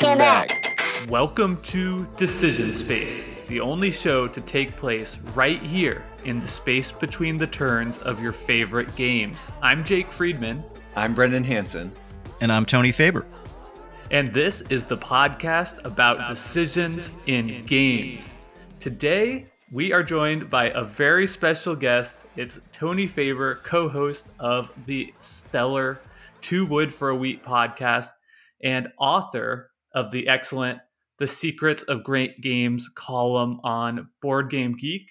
Welcome back. Welcome to Decision Space, the only show to take place right here in the space between the turns of your favorite games. I'm Jake Friedman. I'm Brendan Hansen. And I'm Tony Faber. And this is the podcast about decisions in games. Today, we are joined by a very special guest. It's Tony Faber, co-host of the stellar Two Wood for a Wheat podcast and author of the excellent The Secrets of Great Games column on Board Game Geek.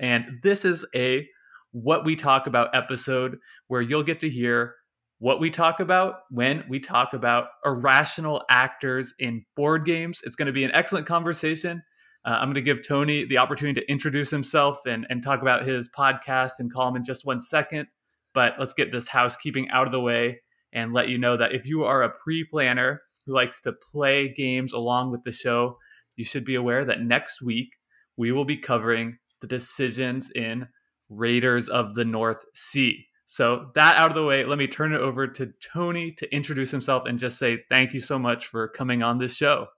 And this is a What We Talk About episode where you'll get to hear what we talk about when we talk about irrational actors in board games. It's going to be an excellent conversation. I'm going to give Tony the opportunity to introduce himself and talk about his podcast and column in just 1 second. But let's get this housekeeping out of the way and let you know that if you are a pre-planner who likes to play games along with the show, you should be aware that next week we will be covering the decisions in Raiders of the North Sea. So that out of the way, let me turn it over to Tony to introduce himself and just say thank you so much for coming on this show.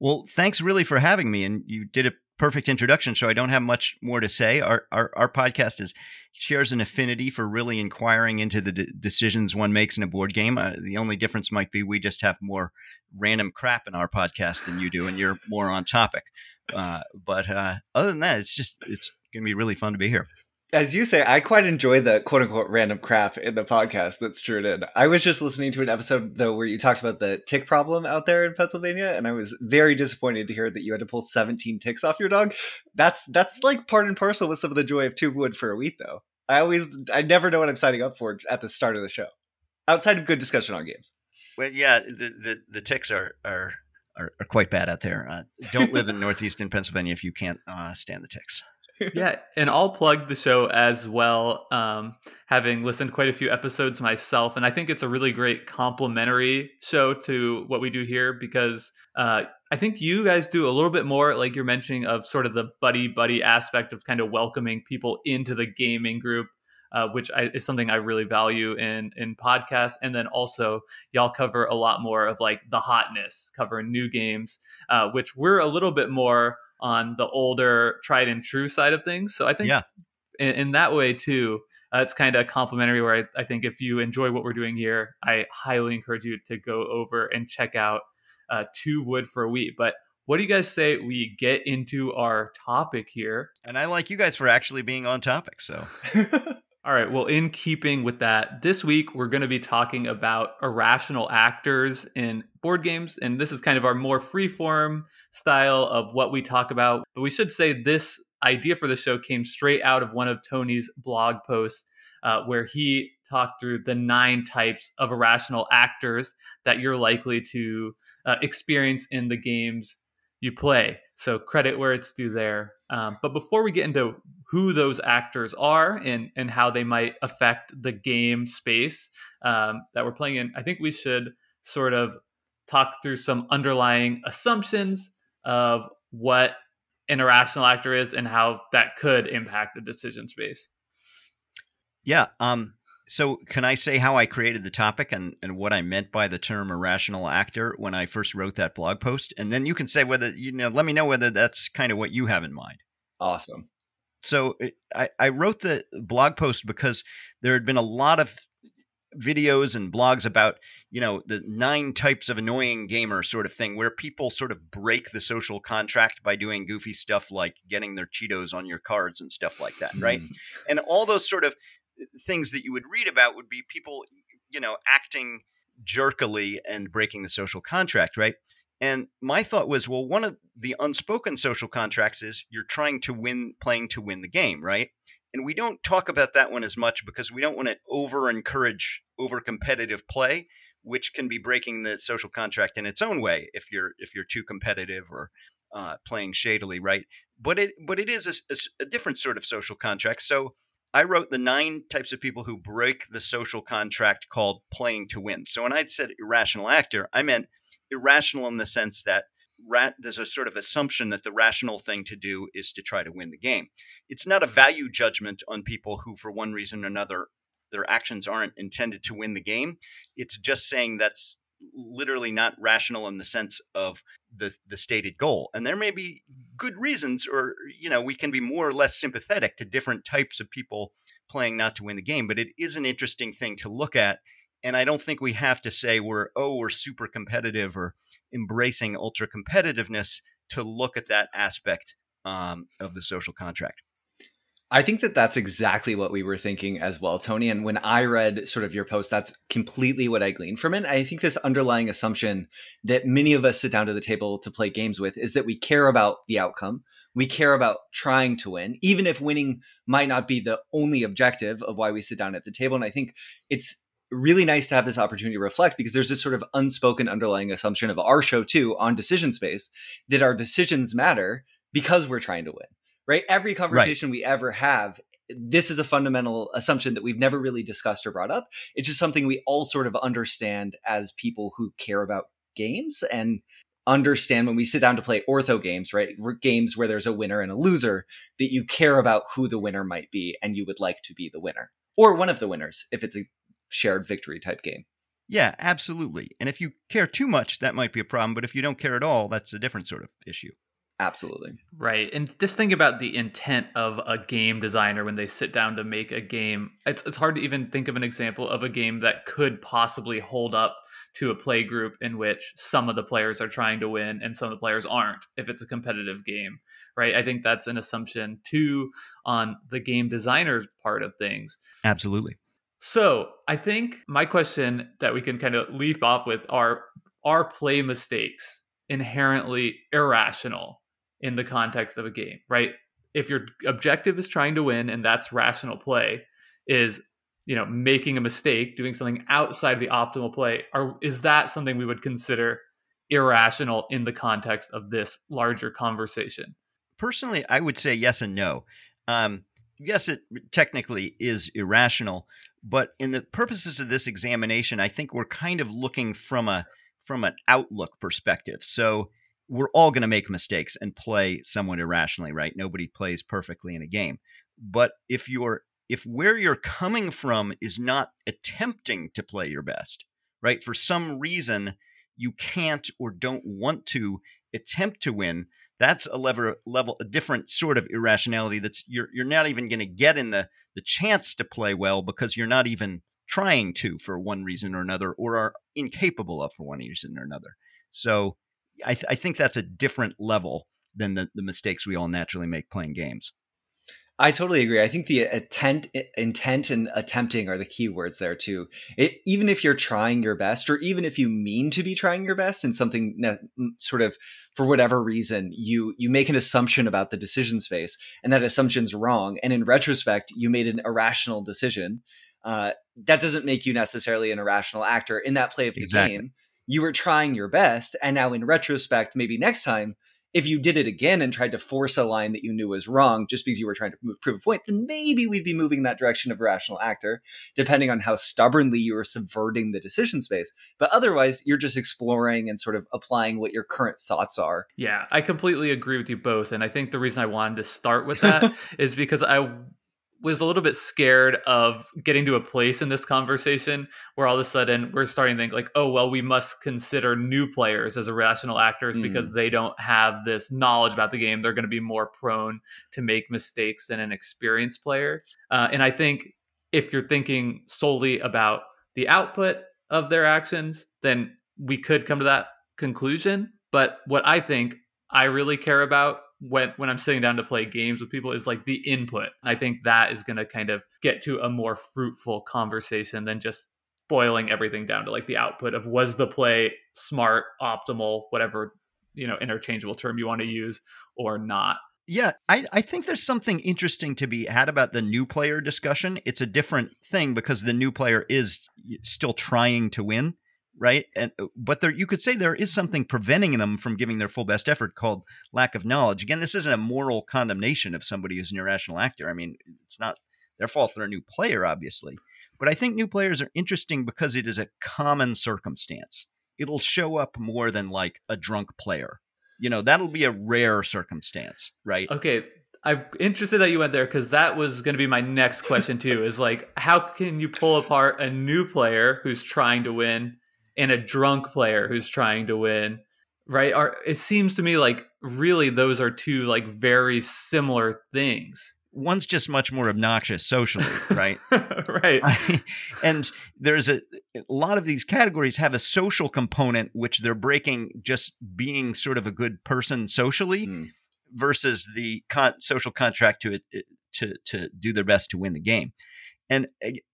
Well, thanks really for having me, and you did a perfect introduction, so I don't have much more to say. Our podcast shares an affinity for really inquiring into the decisions one makes in a board game. The only difference might be we just have more random crap in our podcast than you do, and you're more on topic. But other than that, it's going to be really fun to be here. As you say, I quite enjoy the quote-unquote random crap in the podcast that's true in. I was just listening to an episode, though, where you talked about the tick problem out there in Pennsylvania, and I was very disappointed to hear that you had to pull 17 ticks off your dog. That's like part and parcel with some of the joy of Two Wood for a Wheat, though. I never know what I'm signing up for at the start of the show, outside of good discussion on games. Well, yeah, the ticks are quite bad out there. Don't live in northeastern Pennsylvania if you can't stand the ticks. Yeah, and I'll plug the show as well, having listened quite a few episodes myself. And I think it's a really great complimentary show to what we do here because I think you guys do a little bit more, like you're mentioning, of sort of the buddy-buddy aspect of kind of welcoming people into the gaming group, which is something I really value in podcasts. And then also, y'all cover a lot more of like the hotness, covering new games, which we're a little bit more on the older tried and true side of things. So I think in that way too, it's kind of complimentary where I think if you enjoy what we're doing here, I highly encourage you to go over and check out Two Wood for a Wheat. But what do you guys say we get into our topic here? And I like you guys for actually being on topic. So, all right. Well, in keeping with that, this week, we're going to be talking about irrational actors in board games. And this is kind of our more freeform style of what we talk about. But we should say this idea for the show came straight out of one of Tony's blog posts where he talked through the 9 types of irrational actors that you're likely to experience in the games you play. So credit where it's due there. But before we get into who those actors are and how they might affect the game space that we're playing in, I think we should sort of talk through some underlying assumptions of what an irrational actor is and how that could impact the decision space. Yeah. So can I say how I created the topic and what I meant by the term irrational actor when I first wrote that blog post? And then you can say whether, let me know whether that's kind of what you have in mind. Awesome. So I wrote the blog post because there had been a lot of videos and blogs about, the 9 types of annoying gamer sort of thing where people sort of break the social contract by doing goofy stuff like getting their Cheetos on your cards and stuff like that, right? And all those sort of things that you would read about would be people, acting jerkily and breaking the social contract, right? And my thought was, well, one of the unspoken social contracts is you're trying to win, playing to win the game, right? And we don't talk about that one as much because we don't want to over-encourage over-competitive play, which can be breaking the social contract in its own way if you're too competitive or playing shadily, right? But it is a different sort of social contract. So I wrote the 9 types of people who break the social contract called playing to win. So when I said irrational actor, I meant irrational in the sense that there's a sort of assumption that the rational thing to do is to try to win the game. It's not a value judgment on people who, for one reason or another, their actions aren't intended to win the game. It's just saying that's literally not rational in the sense of the stated goal. And there may be good reasons, or, you know, we can be more or less sympathetic to different types of people playing not to win the game, but it is an interesting thing to look at. And I don't think we have to say we're super competitive or embracing ultra competitiveness to look at that aspect of the social contract. I think that that's exactly what we were thinking as well, Tony. And when I read sort of your post, that's completely what I gleaned from it. I think this underlying assumption that many of us sit down to the table to play games with is that we care about the outcome. We care about trying to win, even if winning might not be the only objective of why we sit down at the table. And I think it's really nice to have this opportunity to reflect, because there's this sort of unspoken underlying assumption of our show too on Decision Space that our decisions matter because we're trying to win. Right? Every conversation we ever have, this is a fundamental assumption that we've never really discussed or brought up. It's just something we all sort of understand as people who care about games and understand when we sit down to play ortho games, right? Games where there's a winner and a loser, that you care about who the winner might be and you would like to be the winner or one of the winners if it's a shared victory type game. Yeah, absolutely. And if you care too much, that might be a problem. But if you don't care at all, that's a different sort of issue. Absolutely. Right. And just think about the intent of a game designer when they sit down to make a game. It's hard to even think of an example of a game that could possibly hold up to a play group in which some of the players are trying to win and some of the players aren't, if it's a competitive game, right? I think that's an assumption too on the game designer's part of things. Absolutely. So I think my question that we can kind of leap off with are play mistakes inherently irrational in the context of a game, right? If your objective is trying to win, and that's rational play, is, you know, making a mistake, doing something outside the optimal play, is that something we would consider irrational in the context of this larger conversation? Personally, I would say yes and no. Yes, it technically is irrational, but in the purposes of this examination, I think we're kind of looking from an outlook perspective. So we're all going to make mistakes and play somewhat irrationally, right? Nobody plays perfectly in a game. But if where you're coming from is not attempting to play your best, right? For some reason, you can't or don't want to attempt to win. That's a different sort of irrationality that's you're not even going to get in the chance to play well, because you're not even trying to for one reason or another, or are incapable of for one reason or another. So I think that's a different level than the mistakes we all naturally make playing games. I totally agree. I think the intent and attempting are the key words there too. Even if you're trying your best, or even if you mean to be trying your best and something sort of, for whatever reason, you make an assumption about the decision space, and that assumption's wrong. And in retrospect, you made an irrational decision. That doesn't make you necessarily an irrational actor in that play of the game. You were trying your best. And now in retrospect, maybe next time, if you did it again and tried to force a line that you knew was wrong just because you were trying to prove a point, then maybe we'd be moving in that direction of irrational actor, depending on how stubbornly you are subverting the decision space. But otherwise, you're just exploring and sort of applying what your current thoughts are. Yeah, I completely agree with you both. And I think the reason I wanted to start with that is because I was a little bit scared of getting to a place in this conversation where all of a sudden we're starting to think like, oh, well, we must consider new players as irrational actors because they don't have this knowledge about the game. They're going to be more prone to make mistakes than an experienced player. And I think if you're thinking solely about the output of their actions, then we could come to that conclusion. But what I think I really care about when I'm sitting down to play games with people is like the input. I think that is going to kind of get to a more fruitful conversation than just boiling everything down to like the output of was the play smart, optimal, whatever, you know, interchangeable term you want to use, or not. Yeah, I think there's something interesting to be had about the new player discussion. It's a different thing because the new player is still trying to win, right? But there, you could say there is something preventing them from giving their full best effort called lack of knowledge. Again, this isn't a moral condemnation of somebody who's an irrational actor. I mean, it's not their fault they're a new player, obviously. But I think new players are interesting because it is a common circumstance. It'll show up more than like a drunk player. You know, that'll be a rare circumstance, right? Okay. I'm interested that you went there because that was going to be my next question too, is like, how can you pull apart a new player who's trying to win and a drunk player who's trying to win, right? It seems to me like really those are two like very similar things. One's just much more obnoxious socially, right? Right. And there's a lot of these categories have a social component, which they're breaking just being sort of a good person socially versus the social contract to do their best to win the game. And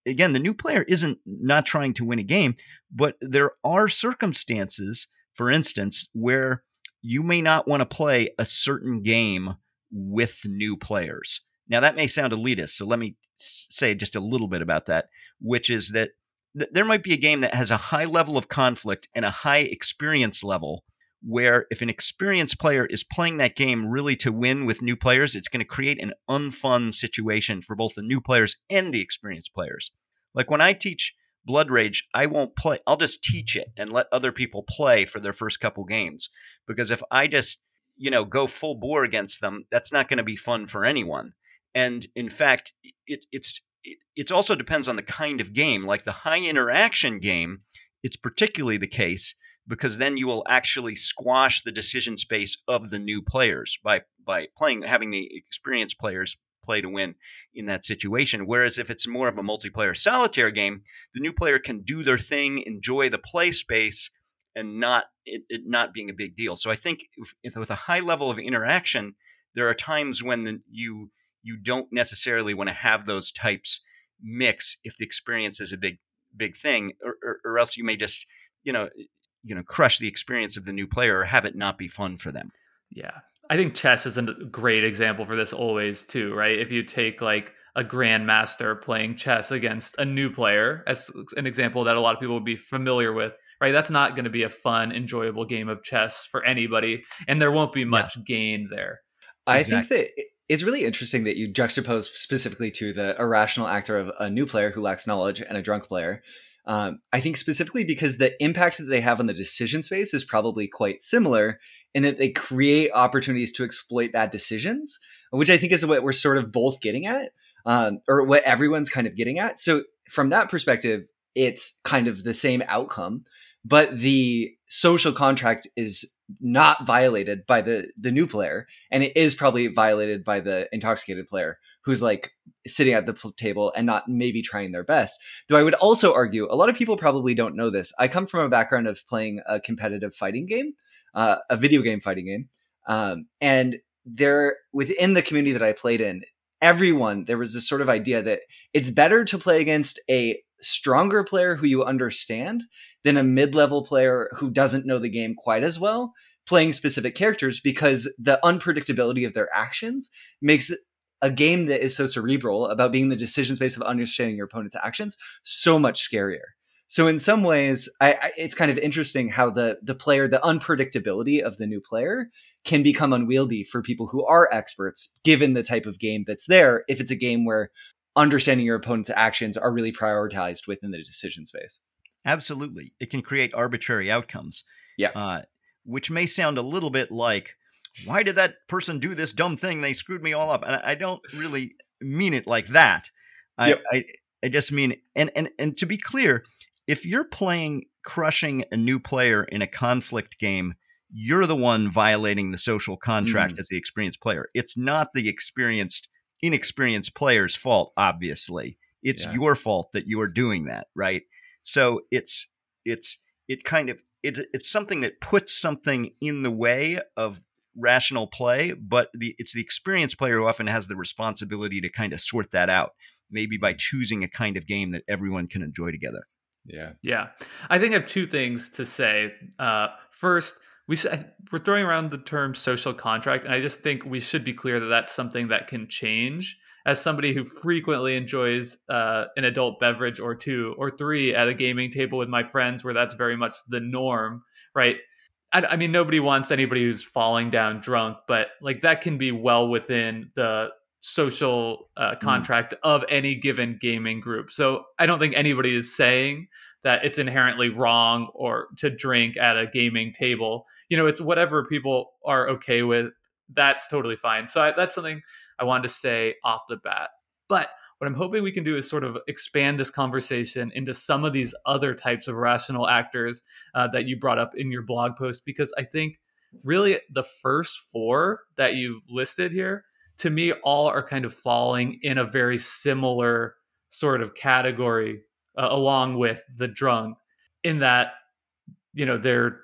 again, the new player isn't not trying to win a game, but there are circumstances, for instance, where you may not want to play a certain game with new players. Now, that may sound elitist, so let me say just a little bit about that, which is that there might be a game that has a high level of conflict and a high experience level where if an experienced player is playing that game really to win with new players, it's going to create an unfun situation for both the new players and the experienced players. Like when I teach Blood Rage, I won't play. I'll just teach it and let other people play for their first couple games, because if I just, you know, go full bore against them, that's not going to be fun for anyone. And in fact, it also depends on the kind of game. Like the high interaction game, it's particularly the case because then you will actually squash the decision space of the new players by playing, having the experienced players play to win in that situation. Whereas if it's more of a multiplayer solitaire game, the new player can do their thing, enjoy the play space, and not being a big deal. So I think if with a high level of interaction, there are times when you don't necessarily want to have those types mix if the experience is a big thing, or else you may just, you know, crush the experience of the new player or have it not be fun for them. Yeah. I think chess is a great example for this always too, right? If you take like a grandmaster playing chess against a new player, as an example that a lot of people would be familiar with, right? That's not going to be a fun, enjoyable game of chess for anybody. And there won't be much gain there. Exactly. I think that it's really interesting that you juxtapose specifically to the irrational actor of a new player who lacks knowledge and a drunk player. I think specifically because the impact that they have on the decision space is probably quite similar in that they create opportunities to exploit bad decisions, which I think is what we're sort of both getting at, or what everyone's kind of getting at. So from that perspective, it's kind of the same outcome, but the social contract is not violated by the new player, and it is probably violated by the intoxicated player who's like sitting at the table and not maybe trying their best. Though I would also argue, a lot of people probably don't know this. I come from a background of playing a competitive fighting game, a video game fighting game. And there within the community that I played in, everyone, there was this sort of idea that it's better to play against a stronger player who you understand than a mid-level player who doesn't know the game quite as well playing specific characters, because the unpredictability of their actions makes a game that is so cerebral about being the decision space of understanding your opponent's actions so much scarier. So in some ways, it's kind of interesting how the player, the unpredictability of the new player can become unwieldy for people who are experts, given the type of game that's there, if it's a game where understanding your opponent's actions are really prioritized within the decision space. Absolutely. It can create arbitrary outcomes. Yeah. Which may sound a little bit like, why did that person do this dumb thing? They screwed me all up. And I don't really mean it like that. I just mean, and to be clear, if you're playing, crushing a new player in a conflict game, you're the one violating the social contract as the experienced player. It's not the inexperienced player's fault, obviously. It's your fault that you are doing that, right? So it's something that puts something in the way of rational play, but it's the experienced player who often has the responsibility to kind of sort that out, maybe by choosing a kind of game that everyone can enjoy together. Yeah. I think I have two things to say. First, we're throwing around the term social contract, and I just think we should be clear that that's something that can change. As somebody who frequently enjoys an adult beverage or two or three at a gaming table with my friends, where that's very much the norm, right? I mean, nobody wants anybody who's falling down drunk, but like that can be well within the social contract of any given gaming group. So I don't think anybody is saying that it's inherently wrong or to drink at a gaming table. You know, it's whatever people are okay with. That's totally fine. So that's something I wanted to say off the bat. But What I'm hoping we can do is sort of expand this conversation into some of these other types of rational actors that you brought up in your blog post, because I think really the first four that you've listed here, to me, all are kind of falling in a very similar sort of category along with the drunk, in that, you know, they're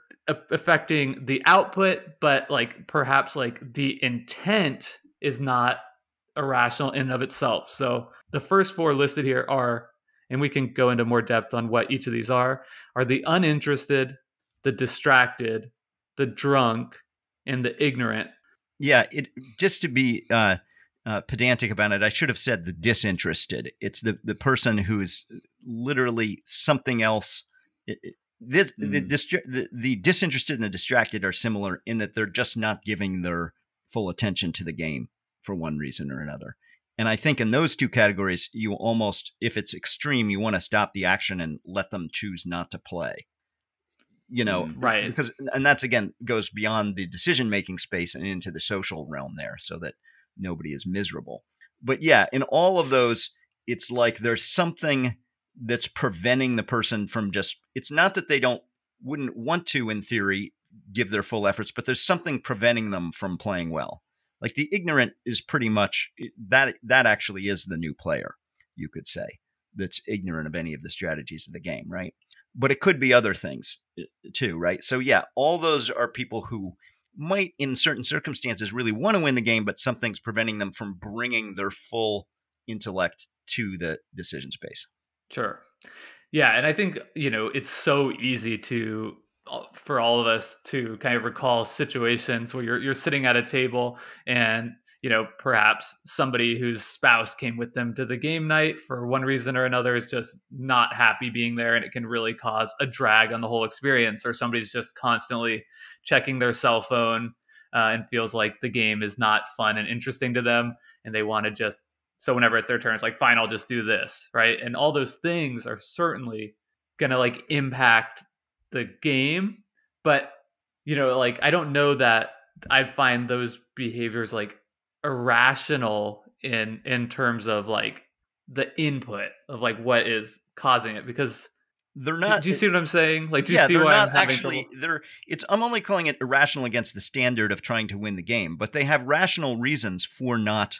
affecting the output, but like perhaps like the intent is not irrational in and of itself. So the first four listed here are, and we can go into more depth on what each of these are the uninterested, the distracted, the drunk, and the ignorant. Yeah, it just to be pedantic about it, I should have said the disinterested. It's the person who is literally something else. The disinterested and the distracted are similar in that they're just not giving their full attention to the game for one reason or another. And I think in those two categories, you almost, if it's extreme, you want to stop the action and let them choose not to play. You know, right? Because, and that's again goes beyond the decision-making space and into the social realm there, so that nobody is miserable. But yeah, in all of those, it's like there's something that's preventing the person from just. It's not that they wouldn't want to, in theory, give their full efforts, but there's something preventing them from playing well. Like the ignorant is pretty much that actually is the new player, you could say, that's ignorant of any of the strategies of the game, right? But it could be other things too, right? So yeah, all those are people who might in certain circumstances really want to win the game, but something's preventing them from bringing their full intellect to the decision space. Sure. Yeah. And I think, you know, it's so easy for all of us to kind of recall situations where you're sitting at a table and, you know, perhaps somebody whose spouse came with them to the game night for one reason or another is just not happy being there, and it can really cause a drag on the whole experience. Or somebody's just constantly checking their cell phone and feels like the game is not fun and interesting to them, and they want to just, so whenever it's their turn, it's like, fine, I'll just do this, right? And all those things are certainly going to like impact the game, but, you know, like I don't know that I'd find those behaviors like irrational in terms of like the input of like what is causing it, because they're not. Do you see what I'm saying? Like, do you see why I'm having trouble? I'm only calling it irrational against the standard of trying to win the game, but they have rational reasons for not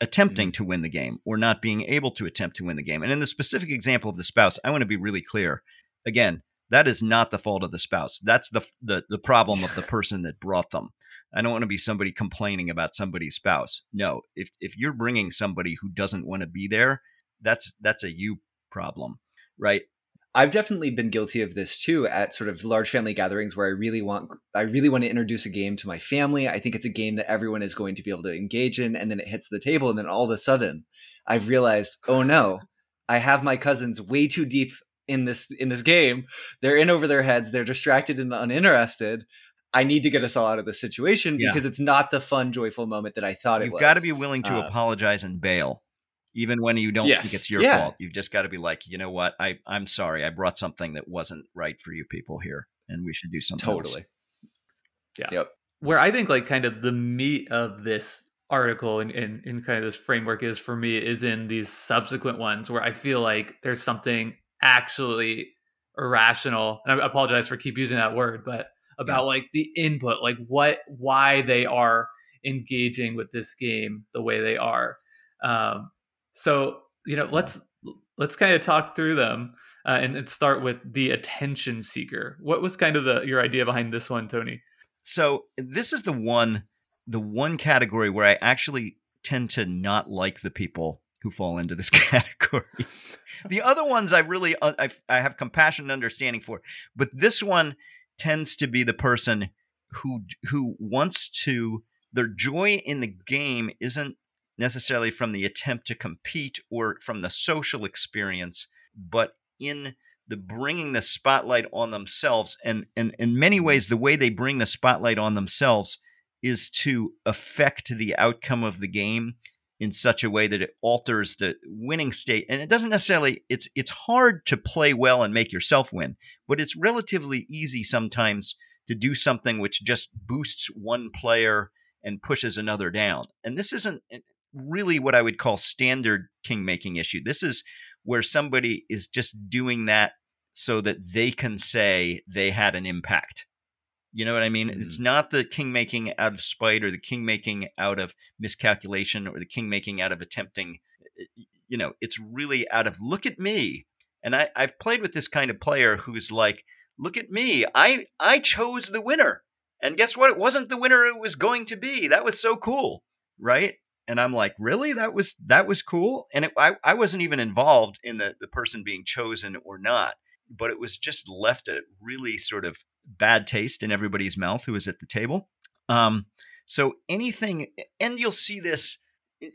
attempting to win the game or not being able to attempt to win the game. And in the specific example of the spouse, I want to be really clear. Again, that is not the fault of the spouse. That's the problem of the person that brought them. I don't want to be somebody complaining about somebody's spouse. No, if you're bringing somebody who doesn't want to be there, that's a you problem, right? I've definitely been guilty of this too at sort of large family gatherings where I really want to introduce a game to my family. I think it's a game that everyone is going to be able to engage in, and then it hits the table, and then all of a sudden I've realized, oh no, I have my cousins way too deep in this game. They're in over their heads, they're distracted and uninterested. I need to get us all out of this situation because it's not the fun, joyful moment that I thought it was. You've got to be willing to apologize and bail, even when you don't think it's your fault. You've just got to be like, you know what? I'm sorry. I brought something that wasn't right for you people here, and we should do something else. Yeah. Yep. Where I think like kind of the meat of this article and kind of this framework is for me is in these subsequent ones where I feel like there's something actually irrational. And I apologize for keep using that word, but about like the input, like why they are engaging with this game the way they are. So, you know, let's kind of talk through them and start with the attention seeker. What was kind of your idea behind this one, Tony? So this is the one category where I actually tend to not like the people who fall into this category. The other ones I really, I have compassion and understanding for, but this one tends to be the person who wants to, their joy in the game isn't necessarily from the attempt to compete or from the social experience, but in the bringing the spotlight on themselves. And in many ways, the way they bring the spotlight on themselves is to affect the outcome of the game in such a way that it alters the winning state. And it doesn't necessarily, it's hard to play well and make yourself win, but it's relatively easy sometimes to do something which just boosts one player and pushes another down. And this isn't really what I would call standard king-making issue. This is where somebody is just doing that so that they can say they had an impact. You know what I mean? Mm-hmm. It's not the king-making out of spite or the king-making out of miscalculation or the king-making out of attempting. You know, it's really out of, look at me. And I've played with this kind of player who's like, look at me. I chose the winner. And guess what? It wasn't the winner it was going to be. That was so cool, right? And I'm like, really? That was cool? And I wasn't even involved in the person being chosen or not. But it was just left a really sort of bad taste in everybody's mouth who was at the table. So anything, and you'll see this,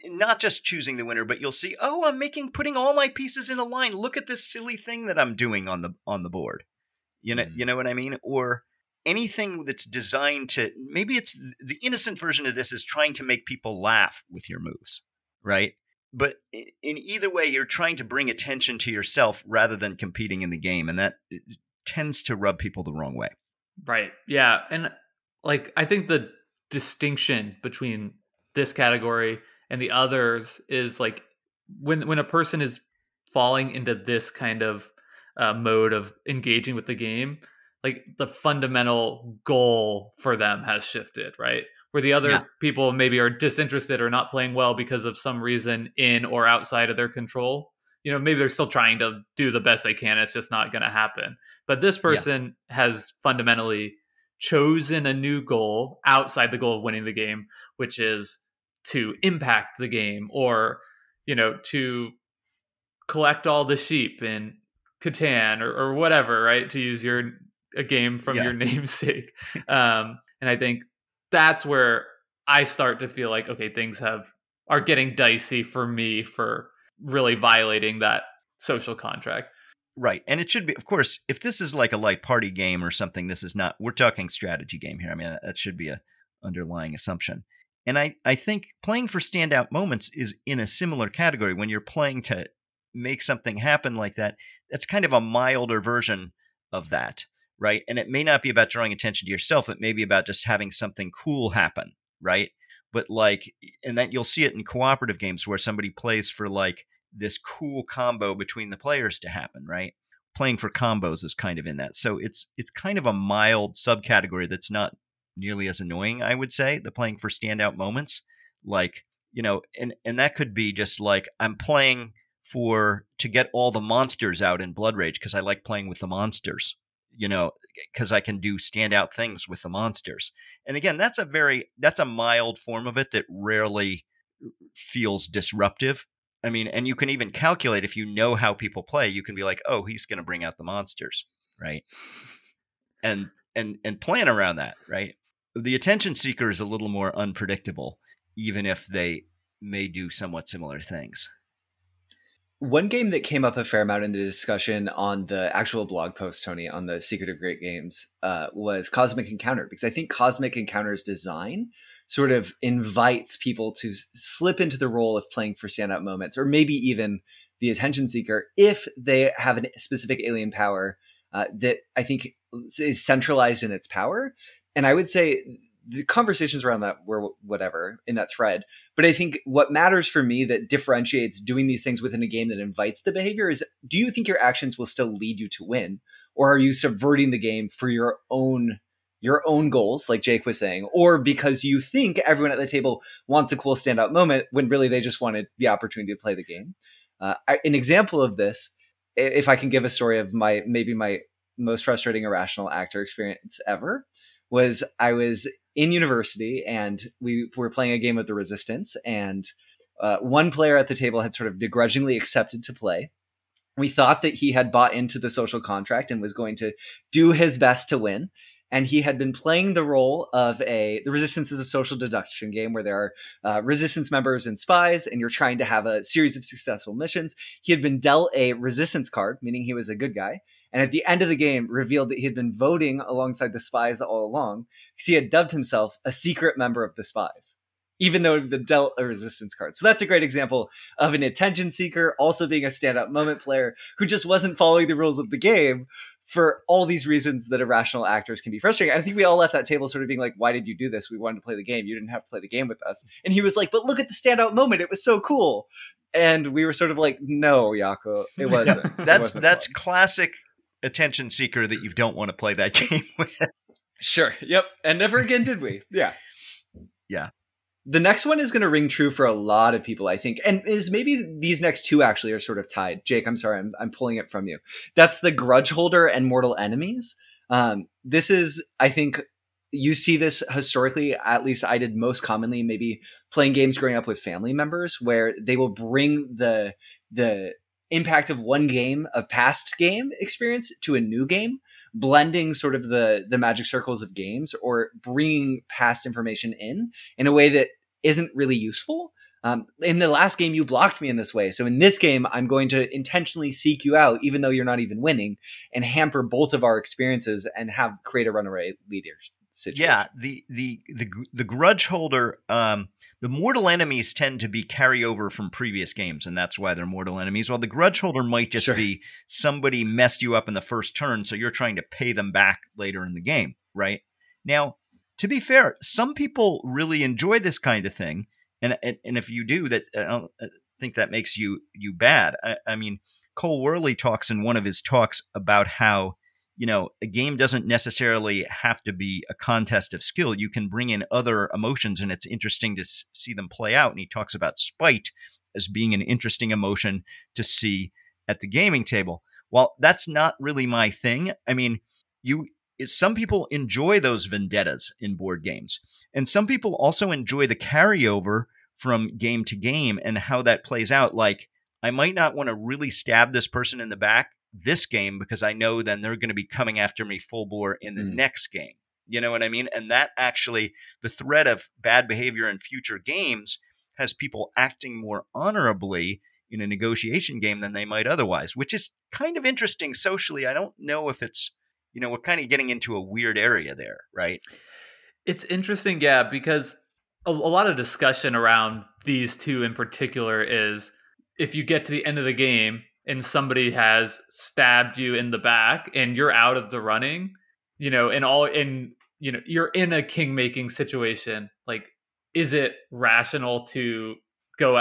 not just choosing the winner, but you'll see, oh, I'm putting all my pieces in a line. Look at this silly thing that I'm doing on the board. You know what I mean? Or anything that's designed to, maybe it's the innocent version of this is trying to make people laugh with your moves, right? But in either way, you're trying to bring attention to yourself rather than competing in the game. And that tends to rub people the wrong way. Right. Yeah. And like, I think the distinction between this category and the others is like when a person is falling into this kind of mode of engaging with the game, like the fundamental goal for them has shifted, right? Where the other people maybe are disinterested or not playing well because of some reason in or outside of their control. You know, maybe they're still trying to do the best they can. It's just not going to happen. But this person has fundamentally chosen a new goal outside the goal of winning the game, which is to impact the game or, you know, to collect all the sheep in Catan or whatever, right? To use a game from your namesake. And I think that's where I start to feel like, okay, things are getting dicey for me for really violating that social contract. Right. And it should be, of course, if this is like a light party game or something, this is not, we're talking strategy game here. I mean, that should be an underlying assumption. And I think playing for standout moments is in a similar category. When you're playing to make something happen like that, that's kind of a milder version of that. Right. And it may not be about drawing attention to yourself. It may be about just having something cool happen. Right. But like, and that you'll see it in cooperative games where somebody plays for like this cool combo between the players to happen. Right. Playing for combos is kind of in that. So it's kind of a mild subcategory that's not nearly as annoying, I would say, the playing for standout moments. Like, you know, and that could be just like, I'm playing to get all the monsters out in Blood Rage because I like playing with the monsters. You know, because I can do standout things with the monsters. And again, that's a mild form of it that rarely feels disruptive. I mean, and you can even calculate if you know how people play, you can be like, oh, he's going to bring out the monsters, right? And plan around that, right? The attention seeker is a little more unpredictable, even if they may do somewhat similar things. One game that came up a fair amount in the discussion on the actual blog post, Tony, on the Secret of Great Games, was Cosmic Encounter, because I think Cosmic Encounter's design sort of invites people to slip into the role of playing for standout moments, or maybe even the attention seeker, if they have a specific alien power that I think is centralized in its power. And I would say the conversations around that were whatever in that thread. But I think what matters for me that differentiates doing these things within a game that invites the behavior is, do you think your actions will still lead you to win? Or are you subverting the game for your own goals, like Jake was saying, or because you think everyone at the table wants a cool standout moment when really they just wanted the opportunity to play the game? An example of this, if I can give a story of my most frustrating irrational actor experience ever, was I was in university and we were playing a game of The Resistance, and one player at the table had sort of begrudgingly accepted to play. We thought that he had bought into the social contract and was going to do his best to win. And he had been playing the role of the Resistance is a social deduction game where there are Resistance members and spies, and you're trying to have a series of successful missions. He had been dealt a Resistance card, meaning he was a good guy. And at the end of the game, revealed that he had been voting alongside the spies all along, because he had dubbed himself a secret member of the spies, even though he'd been dealt a Resistance card. So that's a great example of an attention seeker also being a standout moment player who just wasn't following the rules of the game for all these reasons that irrational actors can be frustrating. I think we all left that table sort of being like, why did you do this? We wanted to play the game. You didn't have to play the game with us. And he was like, but look at the standout moment. It was so cool. And we were sort of like, no, Yako, it wasn't. That's fun. Classic attention seeker that you don't want to play that game with. Sure. Yep. And never again did we. Yeah. Yeah. The next one is going to ring true for a lot of people, I think, and is maybe these next two actually are sort of tied. Jake, I'm sorry, I'm pulling it from you. That's the Grudge Holder and Mortal Enemies. This is, I think, you see this historically, at least I did most commonly, maybe playing games growing up with family members, where they will bring the impact of one game, a past game experience, to a new game, blending sort of the magic circles of games or bringing past information in a way that isn't really useful. In the last game, you blocked me in this way. So in this game, I'm going to intentionally seek you out, even though you're not even winning, and hamper both of our experiences and create a runaway leader situation. Yeah, the Grudge Holder, the Mortal Enemies tend to be carryover from previous games, and that's why they're Mortal Enemies. While the Grudge Holder might just be somebody messed you up in the first turn, so you're trying to pay them back later in the game, right? Now, to be fair, some people really enjoy this kind of thing. And if you do that, I don't think that makes you bad. I mean, Cole Worley talks in one of his talks about how, you know, a game doesn't necessarily have to be a contest of skill. You can bring in other emotions, and it's interesting to see them play out. And he talks about spite as being an interesting emotion to see at the gaming table. Well, that's not really my thing. I mean, some people enjoy those vendettas in board games. And some people also enjoy the carryover from game to game and how that plays out. Like, I might not want to really stab this person in the back this game because I know then they're going to be coming after me full bore in the next game. You know what I mean? And that actually, the threat of bad behavior in future games has people acting more honorably in a negotiation game than they might otherwise, which is kind of interesting socially. I don't know if it's, you know, we're kind of getting into a weird area there, right? It's interesting, yeah, because a lot of discussion around these two in particular is if you get to the end of the game and somebody has stabbed you in the back and you're out of the running, you know, you're in a king-making situation. Like, is it rational to go,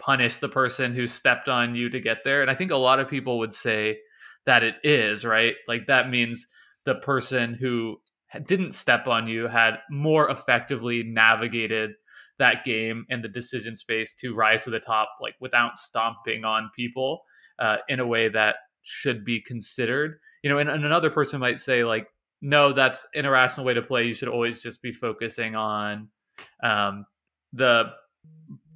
punish the person who stepped on you to get there? And I think a lot of people would say that it is, right? Like, that means the person who didn't step on you had more effectively navigated that game and the decision space to rise to the top, like without stomping on people in a way that should be considered, you know, and another person might say like, no, that's an irrational way to play. You should always just be focusing on the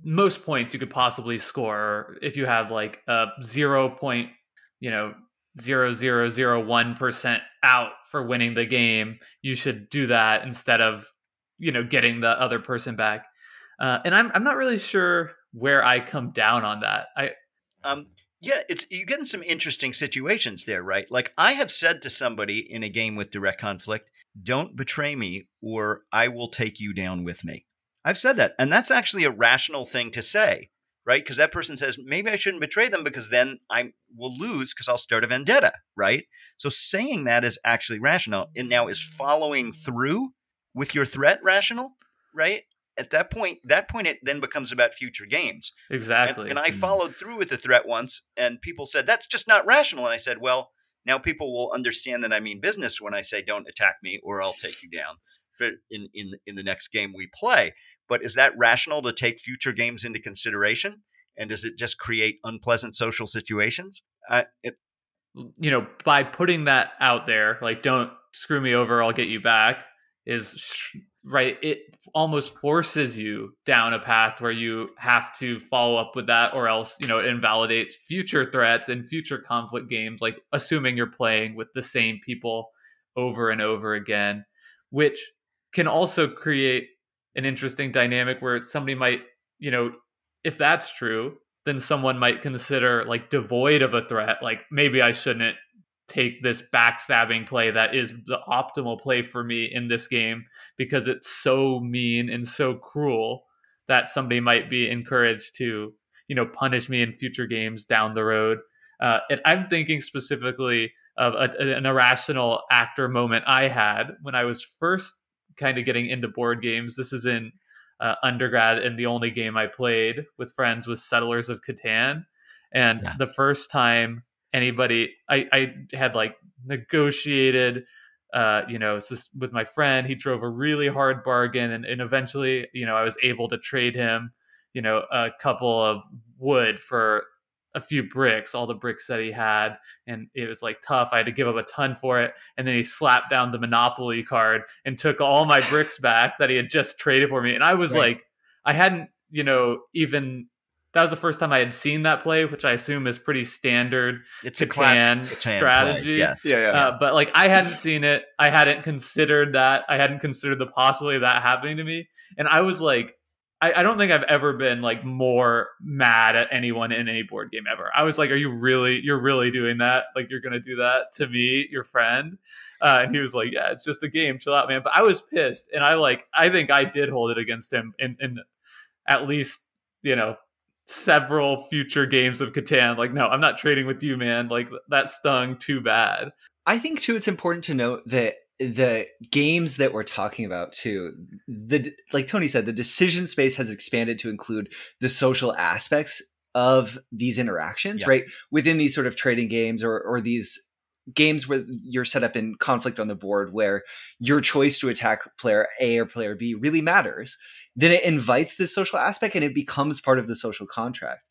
most points you could possibly score. If you have like a 0 point, 0.0001% out for winning the game, you should do that instead of, getting the other person back. And I'm not really sure where I come down on that. You're getting some interesting situations there, right? Like, I have said to somebody in a game with direct conflict, don't betray me or I will take you down with me. I've said that. And that's actually a rational thing to say, right? Because that person says, maybe I shouldn't betray them because then I will lose because I'll start a vendetta, right? So saying that is actually rational. And now is following through with your threat rational, right? At that point, it then becomes about future games. Exactly. And I followed through with the threat once and people said, that's just not rational. And I said, well, now people will understand that I mean business when I say don't attack me or I'll take you down in the next game we play. But is that rational to take future games into consideration? And does it just create unpleasant social situations? By putting that out there, like, don't screw me over, I'll get you back, is right. It almost forces you down a path where you have to follow up with that or else, it invalidates future threats and future conflict games, like assuming you're playing with the same people over and over again, which can also create an interesting dynamic where somebody might, if that's true, then someone might consider, like, devoid of a threat, like, maybe I shouldn't take this backstabbing play that is the optimal play for me in this game because it's so mean and so cruel that somebody might be encouraged to, punish me in future games down the road. And I'm thinking specifically of an irrational actor moment I had when I was first kind of getting into board games. This is in undergrad, and the only game I played with friends was Settlers of Catan. And the first time anybody, I had like negotiated, with my friend, he drove a really hard bargain, and eventually, I was able to trade him, a couple of wood for a few bricks, all the bricks that he had. And it was like tough. I had to give up a ton for it. And then he slapped down the Monopoly card and took all my bricks back that he had just traded for me. And I was like, I hadn't, that was the first time I had seen that play, which I assume is pretty standard. It's a classic strategy. Yes. Yeah. But like, I hadn't seen it. I hadn't considered that. I hadn't considered the possibility of that happening to me. And I was like, I don't think I've ever been like more mad at anyone in any board game ever. I was like, you're really doing that? Like, you're going to do that to me, your friend? And he was like, yeah, it's just a game. Chill out, man. But I was pissed. And I think I did hold it against him in at least, several future games of Catan. Like, no, I'm not trading with you, man. Like, that stung too bad. I think too, it's important to note that the games that we're talking about too, like Tony said, the decision space has expanded to include the social aspects of these interactions, right? Within these sort of trading games or these games where you're set up in conflict on the board, where your choice to attack player A or player B really matters, then it invites this social aspect and it becomes part of the social contract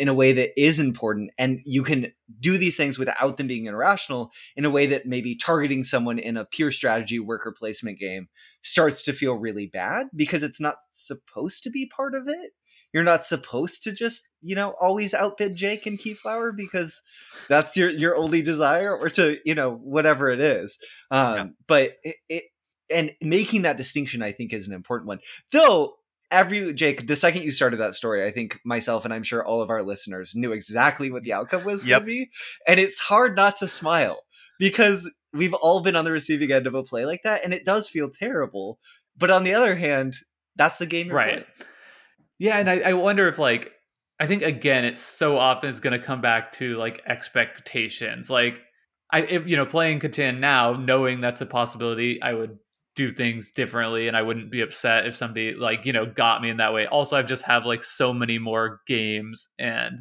in a way that is important. And you can do these things without them being irrational in a way that maybe targeting someone in a pure strategy worker placement game starts to feel really bad because it's not supposed to be part of it. You're not supposed to just, always outbid Jake and Keyflower because that's your only desire, or to, whatever it is. But and making that distinction, I think, is an important one. Though, Jake, the second you started that story, I think myself and I'm sure all of our listeners knew exactly what the outcome was going to be. And it's hard not to smile because we've all been on the receiving end of a play like that. And it does feel terrible. But on the other hand, that's the game you're playing. Yeah, and I wonder if, like, I think, again, it's so often it's going to come back to, like, expectations. Like, playing Catan now, knowing that's a possibility, I would do things differently, and I wouldn't be upset if somebody, like, got me in that way. Also, I just have, like, so many more games and,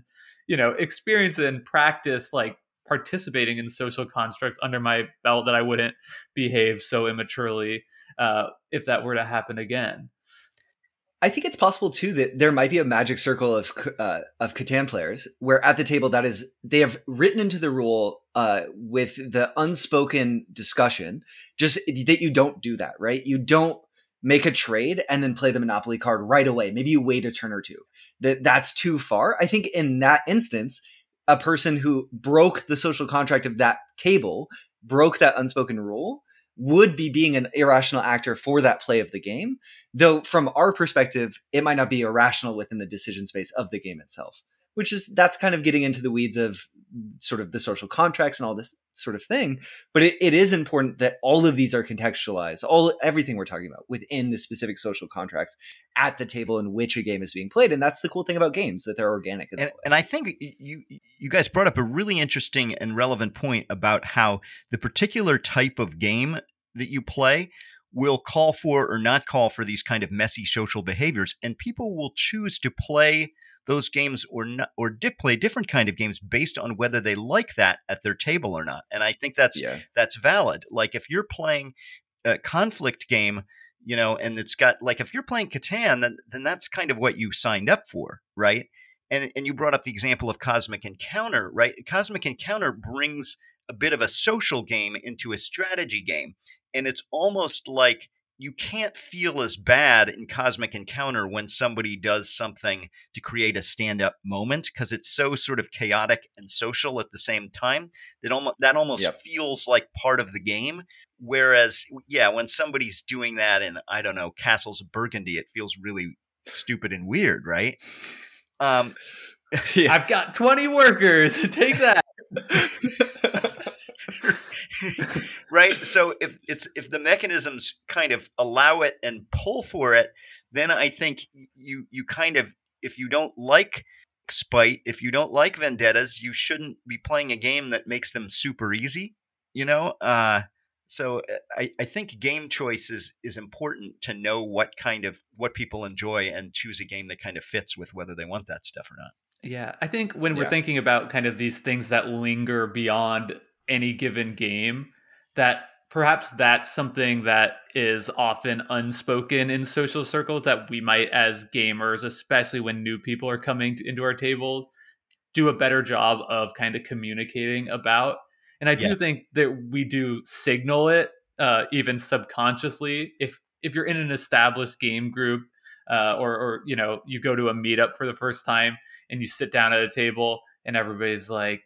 experience and practice, like, participating in social constructs under my belt that I wouldn't behave so immaturely if that were to happen again. I think it's possible too that there might be a magic circle of Catan players where at the table that is, they have written into the rule with the unspoken discussion just that you don't do that, right? You don't make a trade and then play the Monopoly card right away. Maybe you wait a turn or two. That's too far. I think in that instance, a person who broke the social contract of that table, broke that unspoken rule, would be being an irrational actor for that play of the game, though from our perspective, it might not be irrational within the decision space of the game itself, that's kind of getting into the weeds of sort of the social contracts and all this sort of thing. But it is important that all of these are contextualized, everything we're talking about within the specific social contracts at the table in which a game is being played. And that's the cool thing about games, that they're organic. And I think you guys brought up a really interesting and relevant point about how the particular type of game that you play will call for or not call for these kind of messy social behaviors. And people will choose to play those games or not, or play different kind of games based on whether they like that at their table or not. And I think that's valid. Like if you're playing a conflict game, and it's got like, if you're playing Catan, then that's kind of what you signed up for. Right. And you brought up the example of Cosmic Encounter, right? Cosmic Encounter brings a bit of a social game into a strategy game. And it's almost like you can't feel as bad in Cosmic Encounter when somebody does something to create a stand-up moment, because it's so sort of chaotic and social at the same time that almost feels like part of the game. Whereas, when somebody's doing that in, I don't know, Castles of Burgundy, it feels really stupid and weird, right? I've got 20 workers. Take that. Right. So if the mechanisms kind of allow it and pull for it, then I think you kind of, if you don't like spite, if you don't like vendettas, you shouldn't be playing a game that makes them super easy, you know? So I think game choice is important to know what people enjoy and choose a game that kind of fits with whether they want that stuff or not. Yeah, I think when we're thinking about kind of these things that linger beyond any given game, that perhaps that's something that is often unspoken in social circles that we might, as gamers, especially when new people are coming into our tables, do a better job of kind of communicating about. And I do think that we do signal it, even subconsciously. If you're in an established game group, or you know, you go to a meetup for the first time and you sit down at a table and everybody's like,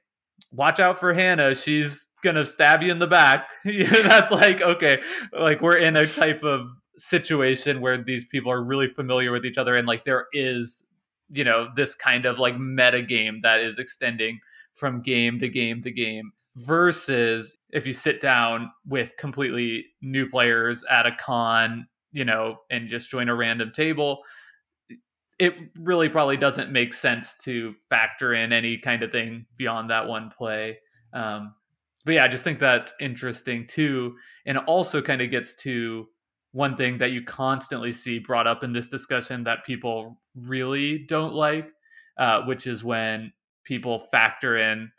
"Watch out for Hannah, she's gonna stab you in the back." That's like, okay, like we're in a type of situation where these people are really familiar with each other, and like there is, you know, this kind of like meta game that is extending from game to game to game. Versus if you sit down with completely new players at a con, you know, and just join a random table, it really probably doesn't make sense to factor in any kind of thing beyond that one play. But yeah, I just think that's interesting too. And also kind of gets to one thing that you constantly see brought up in this discussion that people really don't like, which is when people factor in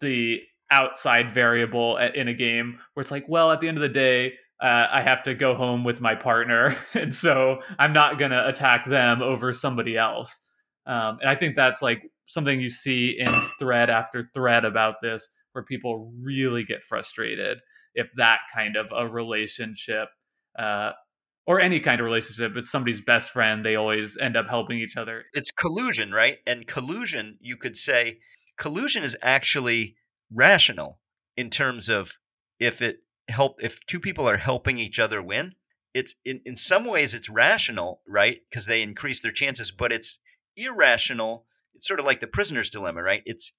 the outside variable in a game where it's like, well, at the end of the day, I have to go home with my partner. And so I'm not going to attack them over somebody else. And I think that's like something you see in thread after thread about this, where people really get frustrated if that kind of a relationship, or any kind of relationship, it's somebody's best friend, they always end up helping each other. It's collusion, right? And collusion, you could say, collusion is actually rational in terms of if two people are helping each other win. It's in some ways it's rational, right? Because they increase their chances, but it's irrational. It's sort of like the prisoner's dilemma, right? It's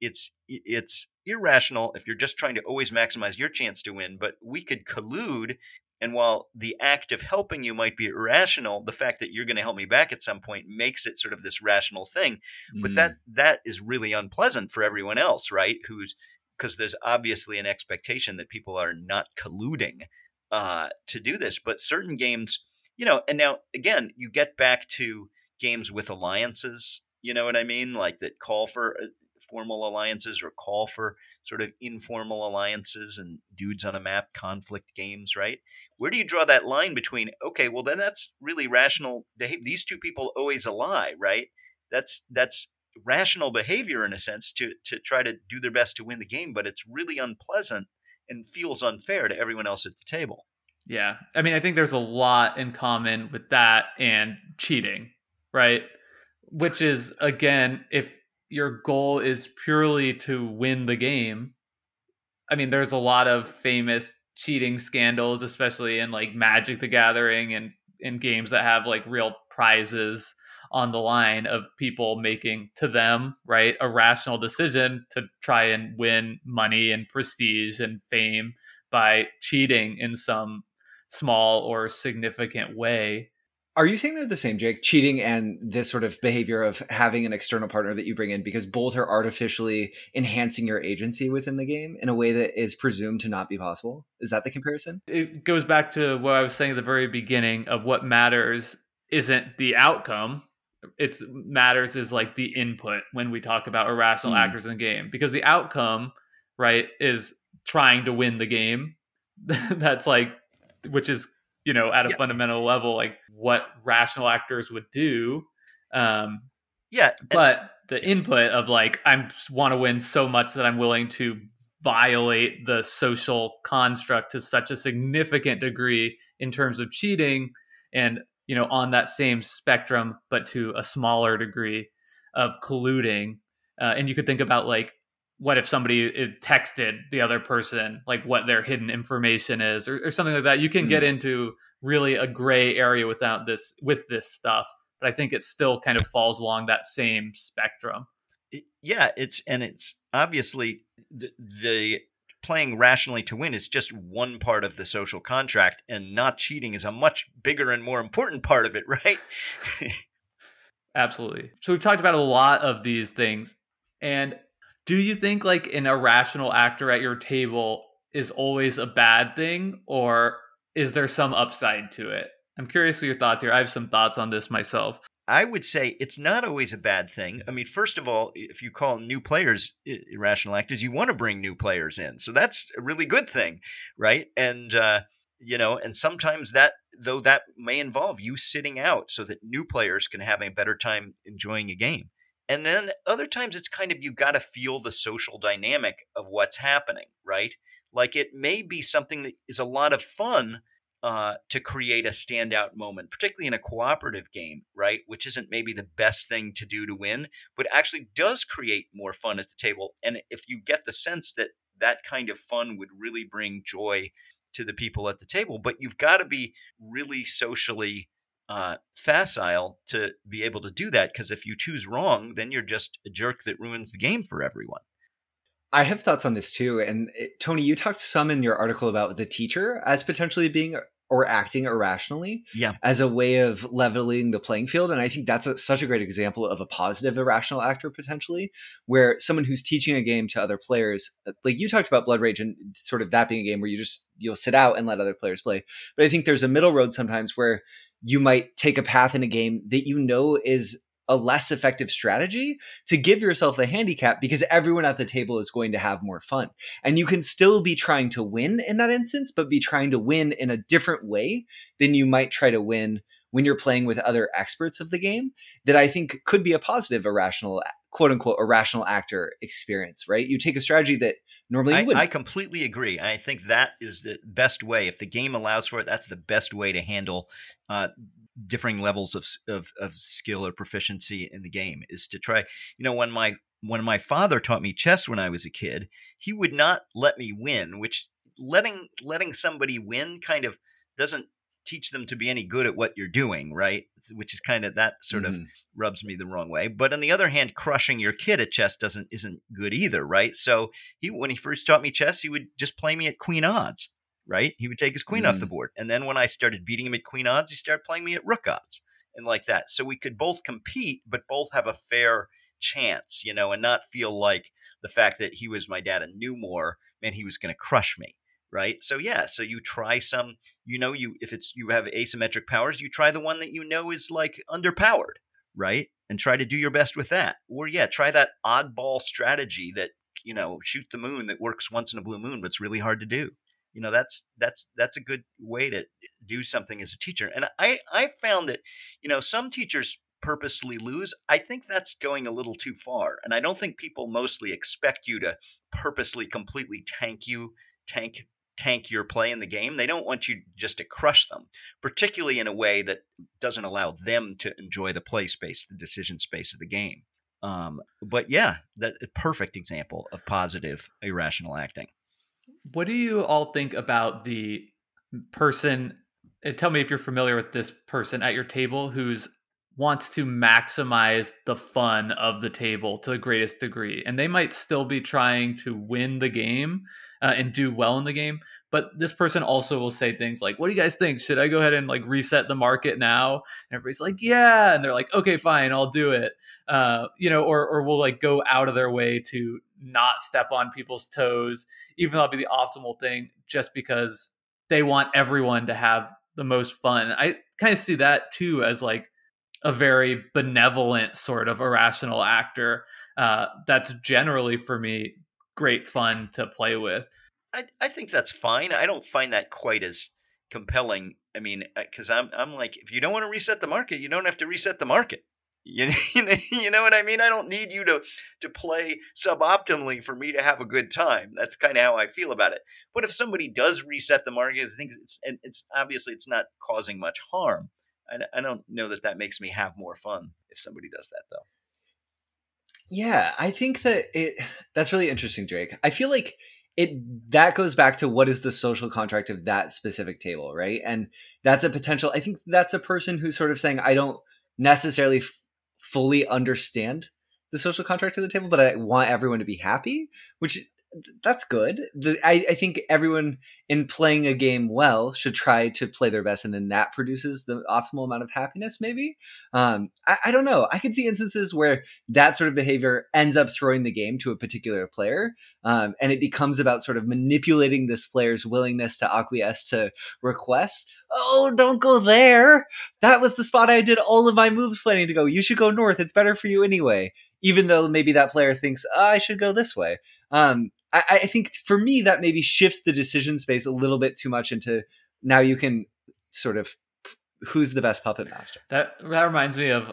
irrational if you're just trying to always maximize your chance to win, but we could collude, and while the act of helping you might be irrational, the fact that you're going to help me back at some point makes it sort of this rational thing. But that is really unpleasant for everyone else, right? Because there's obviously an expectation that people are not colluding to do this. But certain games, you know, and now, again, you get back to games with alliances, you know what I mean? Like that call for formal alliances or call for sort of informal alliances and dudes on a map conflict games, right? Where do you draw that line between, okay, well, then that's really rational behavior. These two people always ally, right? That's rational behavior in a sense to try to do their best to win the game, but it's really unpleasant and feels unfair to everyone else at the table. Yeah. I mean, I think there's a lot in common with that and cheating, right? Which is, again, if your goal is purely to win the game, I mean, there's a lot of famous cheating scandals, especially in like Magic the Gathering and in games that have like real prizes on the line, of people making, to them, right, a rational decision to try and win money and prestige and fame by cheating in some small or significant way. Are you saying they're the same, Jake? Cheating and this sort of behavior of having an external partner that you bring in, because both are artificially enhancing your agency within the game in a way that is presumed to not be possible? Is that the comparison? It goes back to what I was saying at the very beginning of what matters isn't the outcome. It matters is like the input when we talk about irrational actors in the game, because the outcome, right, is trying to win the game. That's like, which is, you know, at a fundamental level, like what rational actors would do. But the input of like, I want to win so much that I'm willing to violate the social construct to such a significant degree in terms of cheating, and, you know, on that same spectrum, but to a smaller degree, of colluding. And you could think about like, what if somebody texted the other person, like what their hidden information is, or something like that. You can get into really a gray area with this stuff, but I think it still kind of falls along that same spectrum. Yeah. It's obviously the playing rationally to win is just one part of the social contract, and not cheating is a much bigger and more important part of it, right? Absolutely. So we've talked about a lot of these things. And do you think like an irrational actor at your table is always a bad thing, or is there some upside to it? I'm curious of your thoughts here. I have some thoughts on this myself. I would say it's not always a bad thing. I mean, first of all, if you call new players irrational actors, you want to bring new players in. So that's a really good thing, right? And, you know, and sometimes that, though that may involve you sitting out so that new players can have a better time enjoying a game. And then other times it's kind of, you got to feel the social dynamic of what's happening, right? Like it may be something that is a lot of fun to create a standout moment, particularly in a cooperative game, right? Which isn't maybe the best thing to do to win, but actually does create more fun at the table. And if you get the sense that that kind of fun would really bring joy to the people at the table, but you've got to be really socially facile to be able to do that, because if you choose wrong, then you're just a jerk that ruins the game for everyone. I have thoughts on this too. And Tony, you talked some in your article about the teacher as potentially being or acting irrationally as a way of leveling the playing field. And I think that's such a great example of a positive irrational actor, potentially, where someone who's teaching a game to other players, like you talked about Blood Rage and sort of that being a game where you'll sit out and let other players play. But I think there's a middle road sometimes where you might take a path in a game that you know is a less effective strategy to give yourself a handicap because everyone at the table is going to have more fun. And you can still be trying to win in that instance, but be trying to win in a different way than you might try to win when you're playing with other experts of the game. That I think could be a positive irrational, quote unquote, irrational actor experience, right? You take a strategy that normally you wouldn't. I completely agree. I think that is the best way. If the game allows for it, that's the best way to handle differing levels of skill or proficiency in the game, is to try, you know, when my father taught me chess when I was a kid, he would not let me win, which letting somebody win kind of doesn't teach them to be any good at what you're doing, right? Which is kind of, that sort of rubs me the wrong way. But on the other hand, crushing your kid at chess isn't good either, right? So when he first taught me chess, he would just play me at queen odds, right? He would take his queen off the board. And then when I started beating him at queen odds, he started playing me at rook odds and like that. So we could both compete, but both have a fair chance, you know, and not feel like the fact that he was my dad and knew more meant he was going to crush me, right? So yeah, so you try some, you know, if you have asymmetric powers, you try the one that you know is like underpowered, right? And try to do your best with that. Or yeah, try that oddball strategy that, you know, shoot the moon that works once in a blue moon, but it's really hard to do. You know, that's a good way to do something as a teacher. And I found that, you know, some teachers purposely lose. I think that's going a little too far. And I don't think people mostly expect you to purposely completely tank your play in the game. They don't want you just to crush them, particularly in a way that doesn't allow them to enjoy the play space, the decision space of the game. But yeah, that's a perfect example of positive irrational acting. What do you all think about the person, and tell me if you're familiar with this person at your table, who's wants to maximize the fun of the table to the greatest degree? And they might still be trying to win the game and do well in the game, but this person also will say things like, what do you guys think? Should I go ahead and like reset the market now? And everybody's like, yeah. And they're like, okay, fine, I'll do it. You know, or we'll like go out of their way to not step on people's toes, even though it'll be the optimal thing, just because they want everyone to have the most fun. I kind of see that too as like a very benevolent sort of irrational actor. That's generally for me great fun to play with. I think that's fine. I don't find that quite as compelling. I mean, because I'm like, if you don't want to reset the market, you don't have to reset the market. You know what I mean? I don't need you to play suboptimally for me to have a good time. That's kind of how I feel about it. But if somebody does reset the market, I think it's obviously it's not causing much harm. I don't know that makes me have more fun if somebody does that, though. Yeah, I think that's really interesting, Drake. I feel like that goes back to what is the social contract of that specific table, right? And that's a potential. I think that's a person who's sort of saying, I don't necessarily fully understand the social contract of the table, but I want everyone to be happy, which that's good. I think everyone in playing a game well should try to play their best, and then that produces the optimal amount of happiness, maybe. I don't know. I could see instances where that sort of behavior ends up throwing the game to a particular player, and it becomes about sort of manipulating this player's willingness to acquiesce to requests. Oh, don't go there. That was the spot I did all of my moves planning to go. You should go north. It's better for you anyway. Even though maybe that player thinks, oh, I should go this way. I think for me, that maybe shifts the decision space a little bit too much into now you can sort of who's the best puppet master. That reminds me of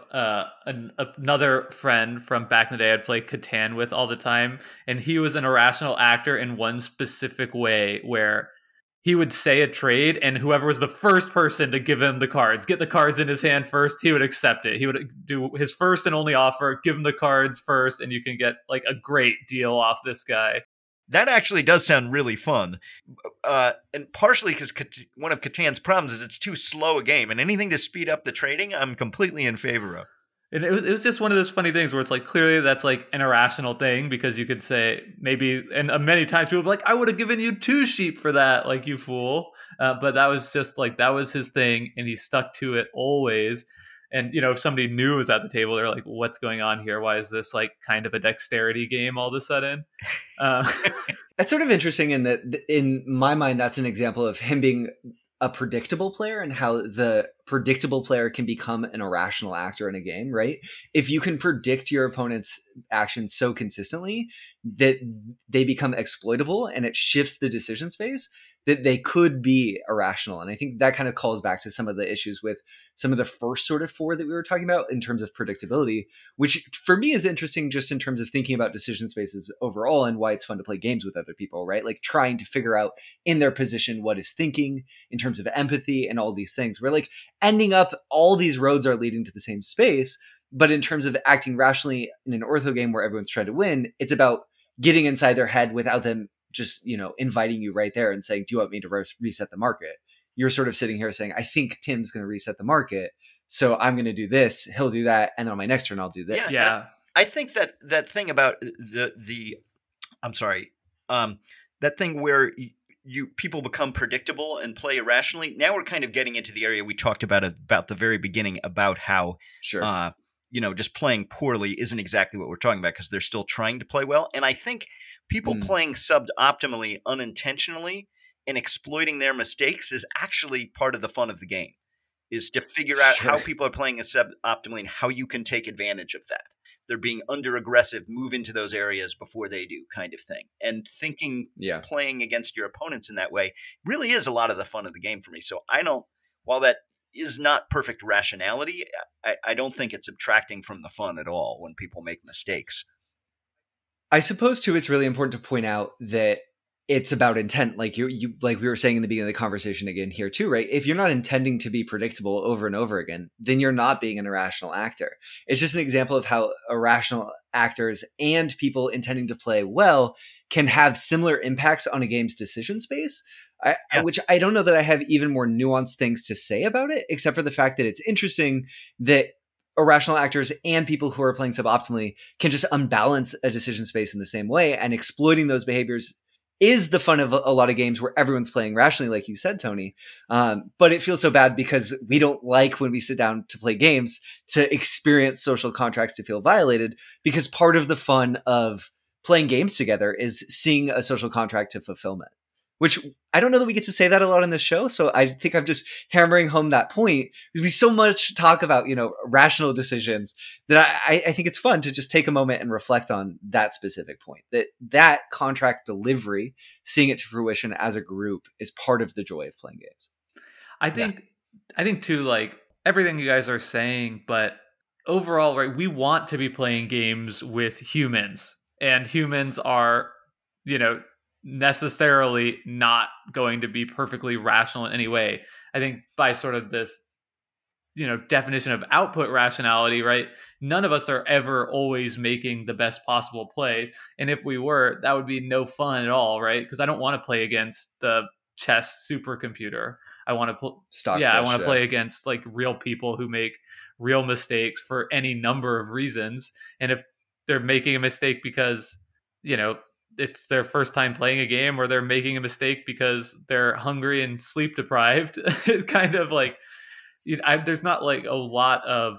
another friend from back in the day I'd play Catan with all the time. And he was an irrational actor in one specific way where he would say a trade, and whoever was the first person to give him the cards, get the cards in his hand first, he would accept it. He would do his first and only offer, give him the cards first, and you can get like a great deal off this guy. That actually does sound really fun. And partially because one of Catan's problems is it's too slow a game, and anything to speed up the trading, I'm completely in favor of. And it was just one of those funny things where it's like, clearly that's like an irrational thing, because you could say maybe, and many times people were like, I would have given you 2 sheep for that, like, you fool. But that was just like, that was his thing, and he stuck to it always. And, you know, if somebody new was at the table, they're like, what's going on here? Why is this like kind of a dexterity game all of a sudden? That's sort of interesting in that, in my mind, that's an example of him being a predictable player, and how the predictable player can become an irrational actor in a game, right? If you can predict your opponent's actions so consistently that they become exploitable, and it shifts the decision space, that they could be irrational. And I think that kind of calls back to some of the issues with some of the first sort of 4 that we were talking about in terms of predictability, which for me is interesting just in terms of thinking about decision spaces overall and why it's fun to play games with other people, right? Like trying to figure out in their position what is thinking in terms of empathy and all these things. We're like ending up, all these roads are leading to the same space, but in terms of acting rationally in an ortho game where everyone's trying to win, it's about getting inside their head without them just, you know, inviting you right there and saying, do you want me to reset the market? You're sort of sitting here saying, I think Tim's going to reset the market, so I'm going to do this, he'll do that, and then on my next turn I'll do this. Yeah. I think that thing about that thing where people become predictable and play irrationally, now we're kind of getting into the area we talked about the very beginning about how just playing poorly isn't exactly what we're talking about, because they're still trying to play well. And I think people playing suboptimally unintentionally and exploiting their mistakes is actually part of the fun of the game, is to figure out how people are playing suboptimally and how you can take advantage of that. They're being under-aggressive, move into those areas before they do, kind of thing. And playing against your opponents in that way really is a lot of the fun of the game for me. So I don't, while that is not perfect rationality, I don't think it's subtracting from the fun at all when people make mistakes. I suppose too, it's really important to point out that it's about intent, like you like we were saying in the beginning of the conversation again here too, right? If you're not intending to be predictable over and over again, then you're not being an irrational actor. It's just an example of how irrational actors and people intending to play well can have similar impacts on a game's decision space. Which I don't know that I have even more nuanced things to say about it, except for the fact that it's interesting that irrational actors and people who are playing suboptimally can just unbalance a decision space in the same way, and exploiting those behaviors is the fun of a lot of games where everyone's playing rationally, like you said, Tony. But it feels so bad because we don't like, when we sit down to play games, to experience social contracts to feel violated, because part of the fun of playing games together is seeing a social contract to fulfillment, which I don't know that we get to say that a lot on this show. So I think I'm just hammering home that point, because we so much talk about, rational decisions, that I think it's fun to just take a moment and reflect on that specific point, that contract delivery, seeing it to fruition as a group, is part of the joy of playing games. I think too, like everything you guys are saying, but overall, right, we want to be playing games with humans, and humans are, necessarily not going to be perfectly rational in any way. I think by sort of this, definition of output rationality, right? None of us are ever always making the best possible play. And if we were, that would be no fun at all, right? Because I don't want to play against the chess supercomputer. I want to play against like real people who make real mistakes for any number of reasons. And if they're making a mistake because, it's their first time playing a game or they're making a mistake because they're hungry and sleep deprived. It's kind of like, you know, there's not like a lot of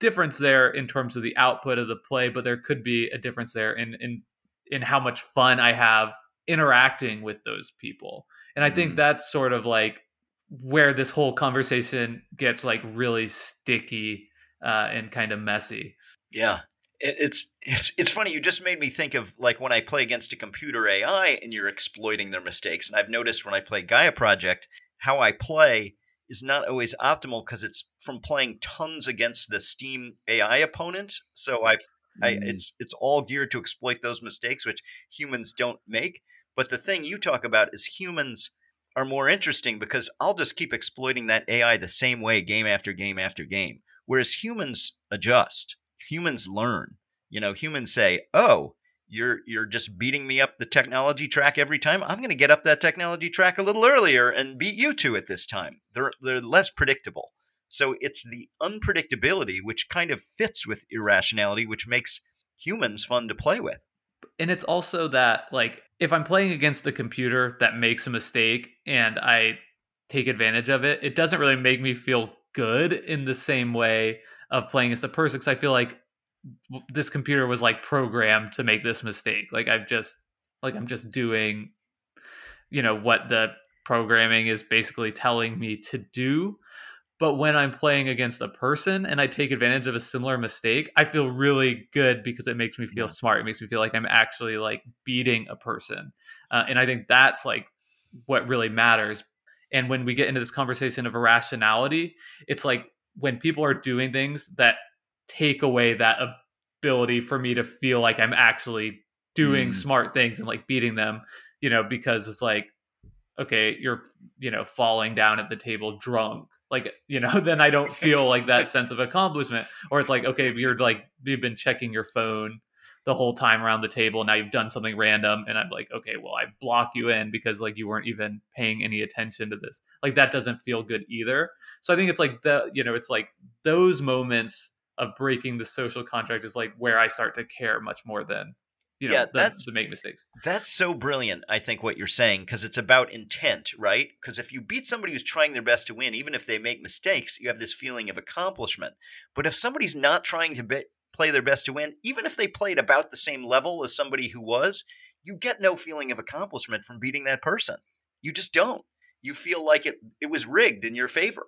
difference there in terms of the output of the play, but there could be a difference there in how much fun I have interacting with those people. And I think that's sort of like where this whole conversation gets like really sticky and kind of messy. Yeah. It's funny. You just made me think of like when I play against a computer AI and you're exploiting their mistakes. And I've noticed when I play Gaia Project, how I play is not always optimal because it's from playing tons against the Steam AI opponents. So it's all geared to exploit those mistakes, which humans don't make. But the thing you talk about is humans are more interesting because I'll just keep exploiting that AI the same way game after game after game. Whereas humans adjust. Humans learn, you know, humans say, oh, you're just beating me up the technology track every time. I'm going to get up that technology track a little earlier and beat you to it this time. They're less predictable. So it's the unpredictability, which kind of fits with irrationality, which makes humans fun to play with. And it's also that, like, if I'm playing against the computer that makes a mistake and I take advantage of it, it doesn't really make me feel good in the same way of playing as a person, because I feel like this computer was like programmed to make this mistake. Like I'm just doing, you know, what the programming is basically telling me to do. But when I'm playing against a person and I take advantage of a similar mistake, I feel really good because it makes me feel smart. It makes me feel like I'm actually like beating a person. And I think that's like what really matters. And when we get into this conversation of irrationality, it's like, when people are doing things that take away that ability for me to feel like I'm actually doing smart things and like beating them, you know, because it's like, okay, you're, you know, falling down at the table drunk. Like, you know, then I don't feel like that sense of accomplishment. Or it's like, okay, you're like, you've been checking your phone the whole time around the table. Now you've done something random. And I'm like, okay, well, I block you in because like you weren't even paying any attention to this. Like that doesn't feel good either. So I think it's like the, you know, it's like those moments of breaking the social contract is like where I start to care much more than, you know, the make mistakes. That's so brilliant. I think what you're saying, because it's about intent, right? Because if you beat somebody who's trying their best to win, even if they make mistakes, you have this feeling of accomplishment. But if somebody's not trying to play their best to win, even if they played about the same level as somebody who was, you get no feeling of accomplishment from beating that person. You just don't. You feel like it was rigged in your favor.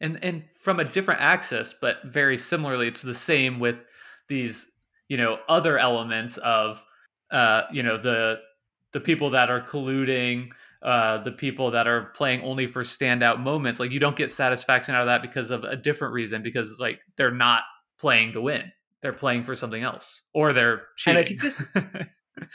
And from a different axis, but very similarly, it's the same with these, you know, other elements of, you know, the people that are colluding, the people that are playing only for standout moments. Like you don't get satisfaction out of that because of a different reason, because like they're not playing to win. They're playing for something else, or they're cheating. And I think this,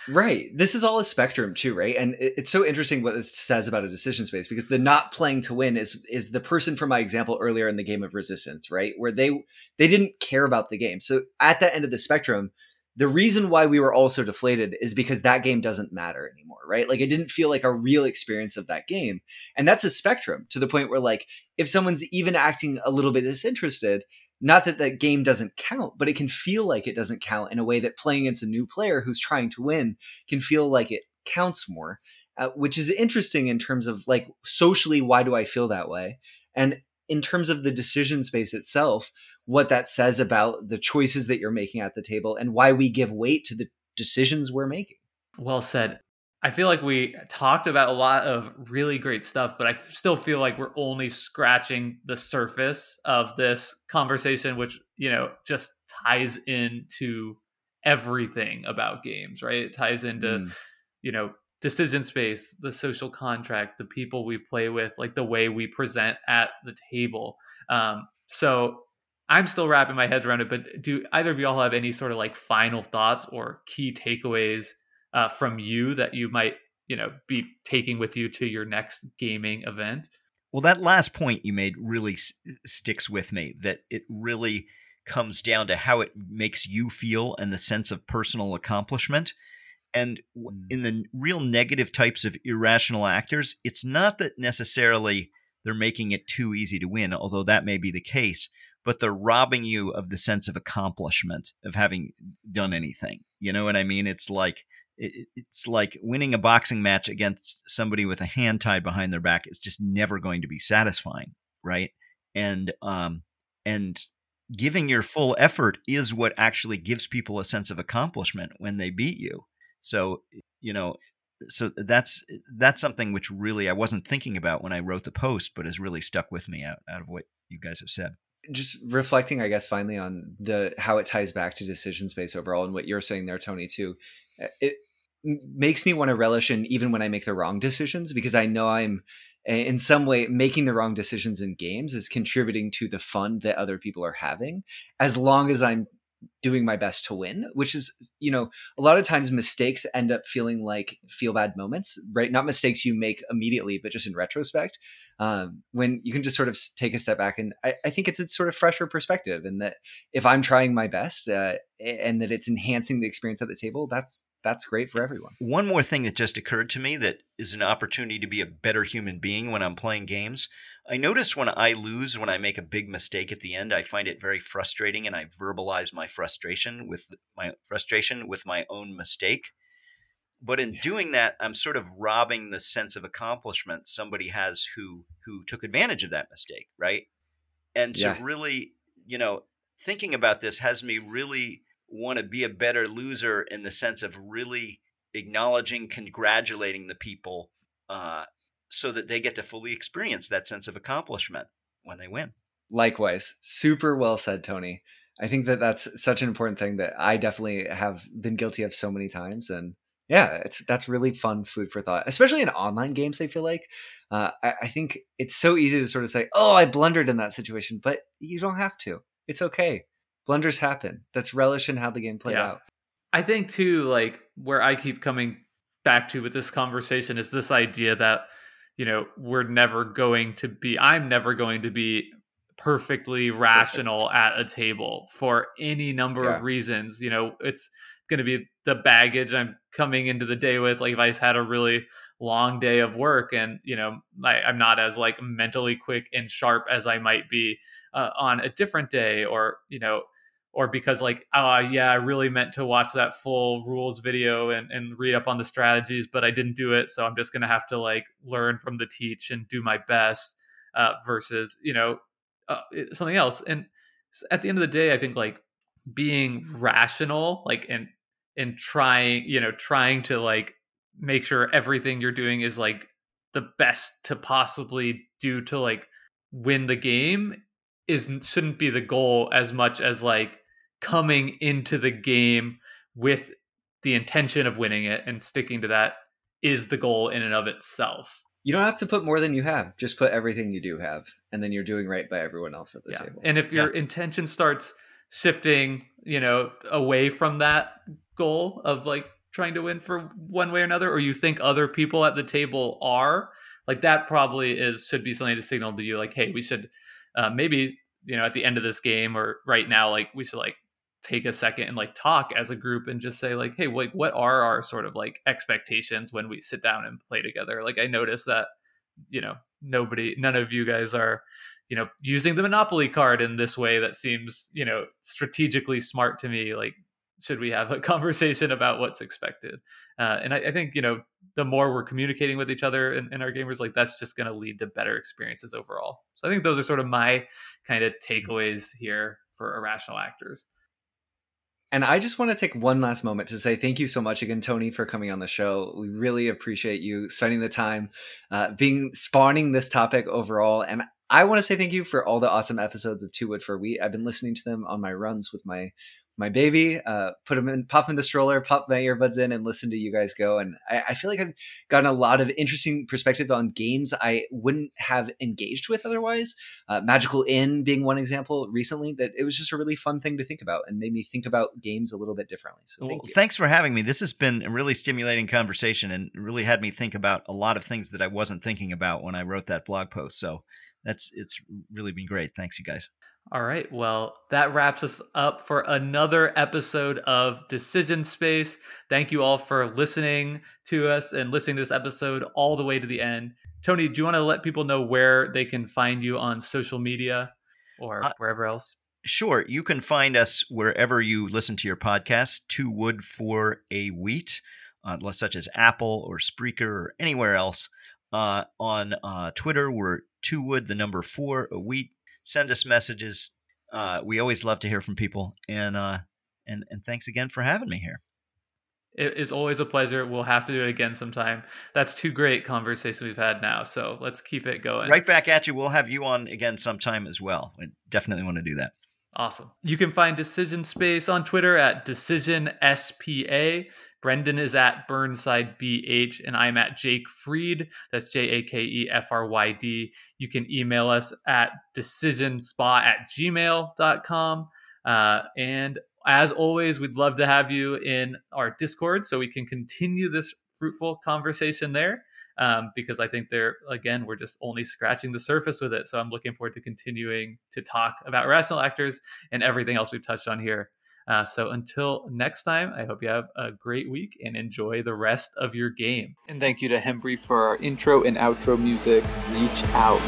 right. This is all a spectrum too, right? And it's so interesting what this says about a decision space, because the not playing to win is the person from my example earlier in the game of Resistance, right? Where they didn't care about the game. So at that end of the spectrum, the reason why we were all so deflated is because that game doesn't matter anymore, right? Like it didn't feel like a real experience of that game. And that's a spectrum to the point where like, if someone's even acting a little bit disinterested, not that that game doesn't count, but it can feel like it doesn't count in a way that playing against a new player who's trying to win can feel like it counts more, which is interesting in terms of like socially, why do I feel that way? And in terms of the decision space itself, what that says about the choices that you're making at the table and why we give weight to the decisions we're making. Well said. I feel like we talked about a lot of really great stuff, but I still feel like we're only scratching the surface of this conversation, which, you know, just ties into everything about games, right? It ties into, you know, decision space, the social contract, the people we play with, like the way we present at the table. So I'm still wrapping my head around it, but do either of y'all have any sort of like final thoughts or key takeaways from you that you might, you know, be taking with you to your next gaming event? Well, that last point you made really sticks with me, that it really comes down to how it makes you feel and the sense of personal accomplishment. And in the real negative types of irrational actors, it's not that necessarily they're making it too easy to win, although that may be the case, but they're robbing you of the sense of accomplishment of having done anything. You know what I mean? It's like it's like winning a boxing match against somebody with a hand tied behind their back is just never going to be satisfying, right? And giving your full effort is what actually gives people a sense of accomplishment when they beat you. So, you know, so that's something which really I wasn't thinking about when I wrote the post, but has really stuck with me out of what you guys have said. Just reflecting, I guess, finally on how it ties back to decision space overall and what you're saying there, Tony, too. It makes me want to relish in even when I make the wrong decisions, because I know I'm in some way making the wrong decisions in games is contributing to the fun that other people are having, as long as I'm doing my best to win, which is, you know, a lot of times mistakes end up feeling like feel bad moments, right? Not mistakes you make immediately, but just in retrospect, when you can just sort of take a step back. And I think it's a sort of fresher perspective, and that if I'm trying my best and that it's enhancing the experience at the table, that's great for everyone. One more thing that just occurred to me that is an opportunity to be a better human being when I'm playing games. I notice when I lose, when I make a big mistake at the end, I find it very frustrating, and I verbalize my frustration with my own mistake. But in doing that, I'm sort of robbing the sense of accomplishment somebody has who took advantage of that mistake, right? And so really, you know, thinking about this has me really want to be a better loser in the sense of really acknowledging, congratulating the people, so that they get to fully experience that sense of accomplishment when they win. Likewise. Super well said, Tony. I think that that's such an important thing that I definitely have been guilty of so many times. And yeah, that's really fun food for thought, especially in online games. I feel like I think it's so easy to sort of say, oh, I blundered in that situation, but you don't have to. It's okay. Blunders happen. That's relish in how the game played out. I think too, like where I keep coming back to with this conversation is this idea that, you know, I'm never going to be perfectly rational at a table for any number of reasons. You know, it's going to be the baggage I'm coming into the day with. Like if I just had a really long day of work and, you know, I'm not as like mentally quick and sharp as I might be on a different day, or, you know, or because like, I really meant to watch that full rules video and read up on the strategies, but I didn't do it. So I'm just going to have to like learn from the teach and do my best versus, you know, something else. And at the end of the day, I think like being rational, like and trying to like make sure everything you're doing is like the best to possibly do to like win the game shouldn't be the goal as much as like coming into the game with the intention of winning it and sticking to that is the goal in and of itself. You don't have to put more than you have, just put everything you do have, and then you're doing right by everyone else at the table. And if your intention starts shifting, you know, away from that goal of like trying to win for one way or another, or you think other people at the table are like, that probably should be something to signal to you like, hey, we should maybe, you know, at the end of this game or right now, like we should like take a second and like talk as a group and just say like, hey, like what are our sort of like expectations when we sit down and play together? Like I noticed that, you know, none of you guys are, you know, using the Monopoly card in this way that seems, you know, strategically smart to me. Like, should we have a conversation about what's expected? And I think, you know, the more we're communicating with each other and our gamers, like that's just going to lead to better experiences overall. So I think those are sort of my kind of takeaways here for irrational actors. And I just want to take one last moment to say thank you so much again, Tony, for coming on the show. We really appreciate you spending the time spawning this topic overall. And I want to say thank you for all the awesome episodes of Two Wood for a Wheat. I've been listening to them on my runs with my baby, pop in the stroller, pop my earbuds in and listen to you guys go. And I feel like I've gotten a lot of interesting perspective on games I wouldn't have engaged with otherwise. Magical Inn being one example recently, that it was just a really fun thing to think about and made me think about games a little bit differently. So thanks for having me. This has been a really stimulating conversation and really had me think about a lot of things that I wasn't thinking about when I wrote that blog post. So it's really been great. Thanks, you guys. All right. Well, that wraps us up for another episode of Decision Space. Thank you all for listening to us and listening to this episode all the way to the end. Tony, do you want to let people know where they can find you on social media or wherever else? Sure. You can find us wherever you listen to your podcast, Two Wood for a Wheat. such as Apple or Spreaker or anywhere else. On Twitter, we're 2Wood, the number 4, a wheat. Send us messages. We always love to hear from people. And thanks again for having me here. It's always a pleasure. We'll have to do it again sometime. That's two great conversations we've had now. So let's keep it going. Right back at you. We'll have you on again sometime as well. I definitely want to do that. Awesome. You can find Decision Space on Twitter at DecisionSPA. Brendan is at BurnsideBH, and I'm at Jake Freed. That's JakeFryd. You can email us at DecisionSpa@gmail.com. And as always, we'd love to have you in our Discord so we can continue this fruitful conversation there. Because I think we're just only scratching the surface with it. So I'm looking forward to continuing to talk about rational actors and everything else we've touched on here. So until next time, I hope you have a great week and enjoy the rest of your game. And thank you to Hembry for our intro and outro music. Reach out.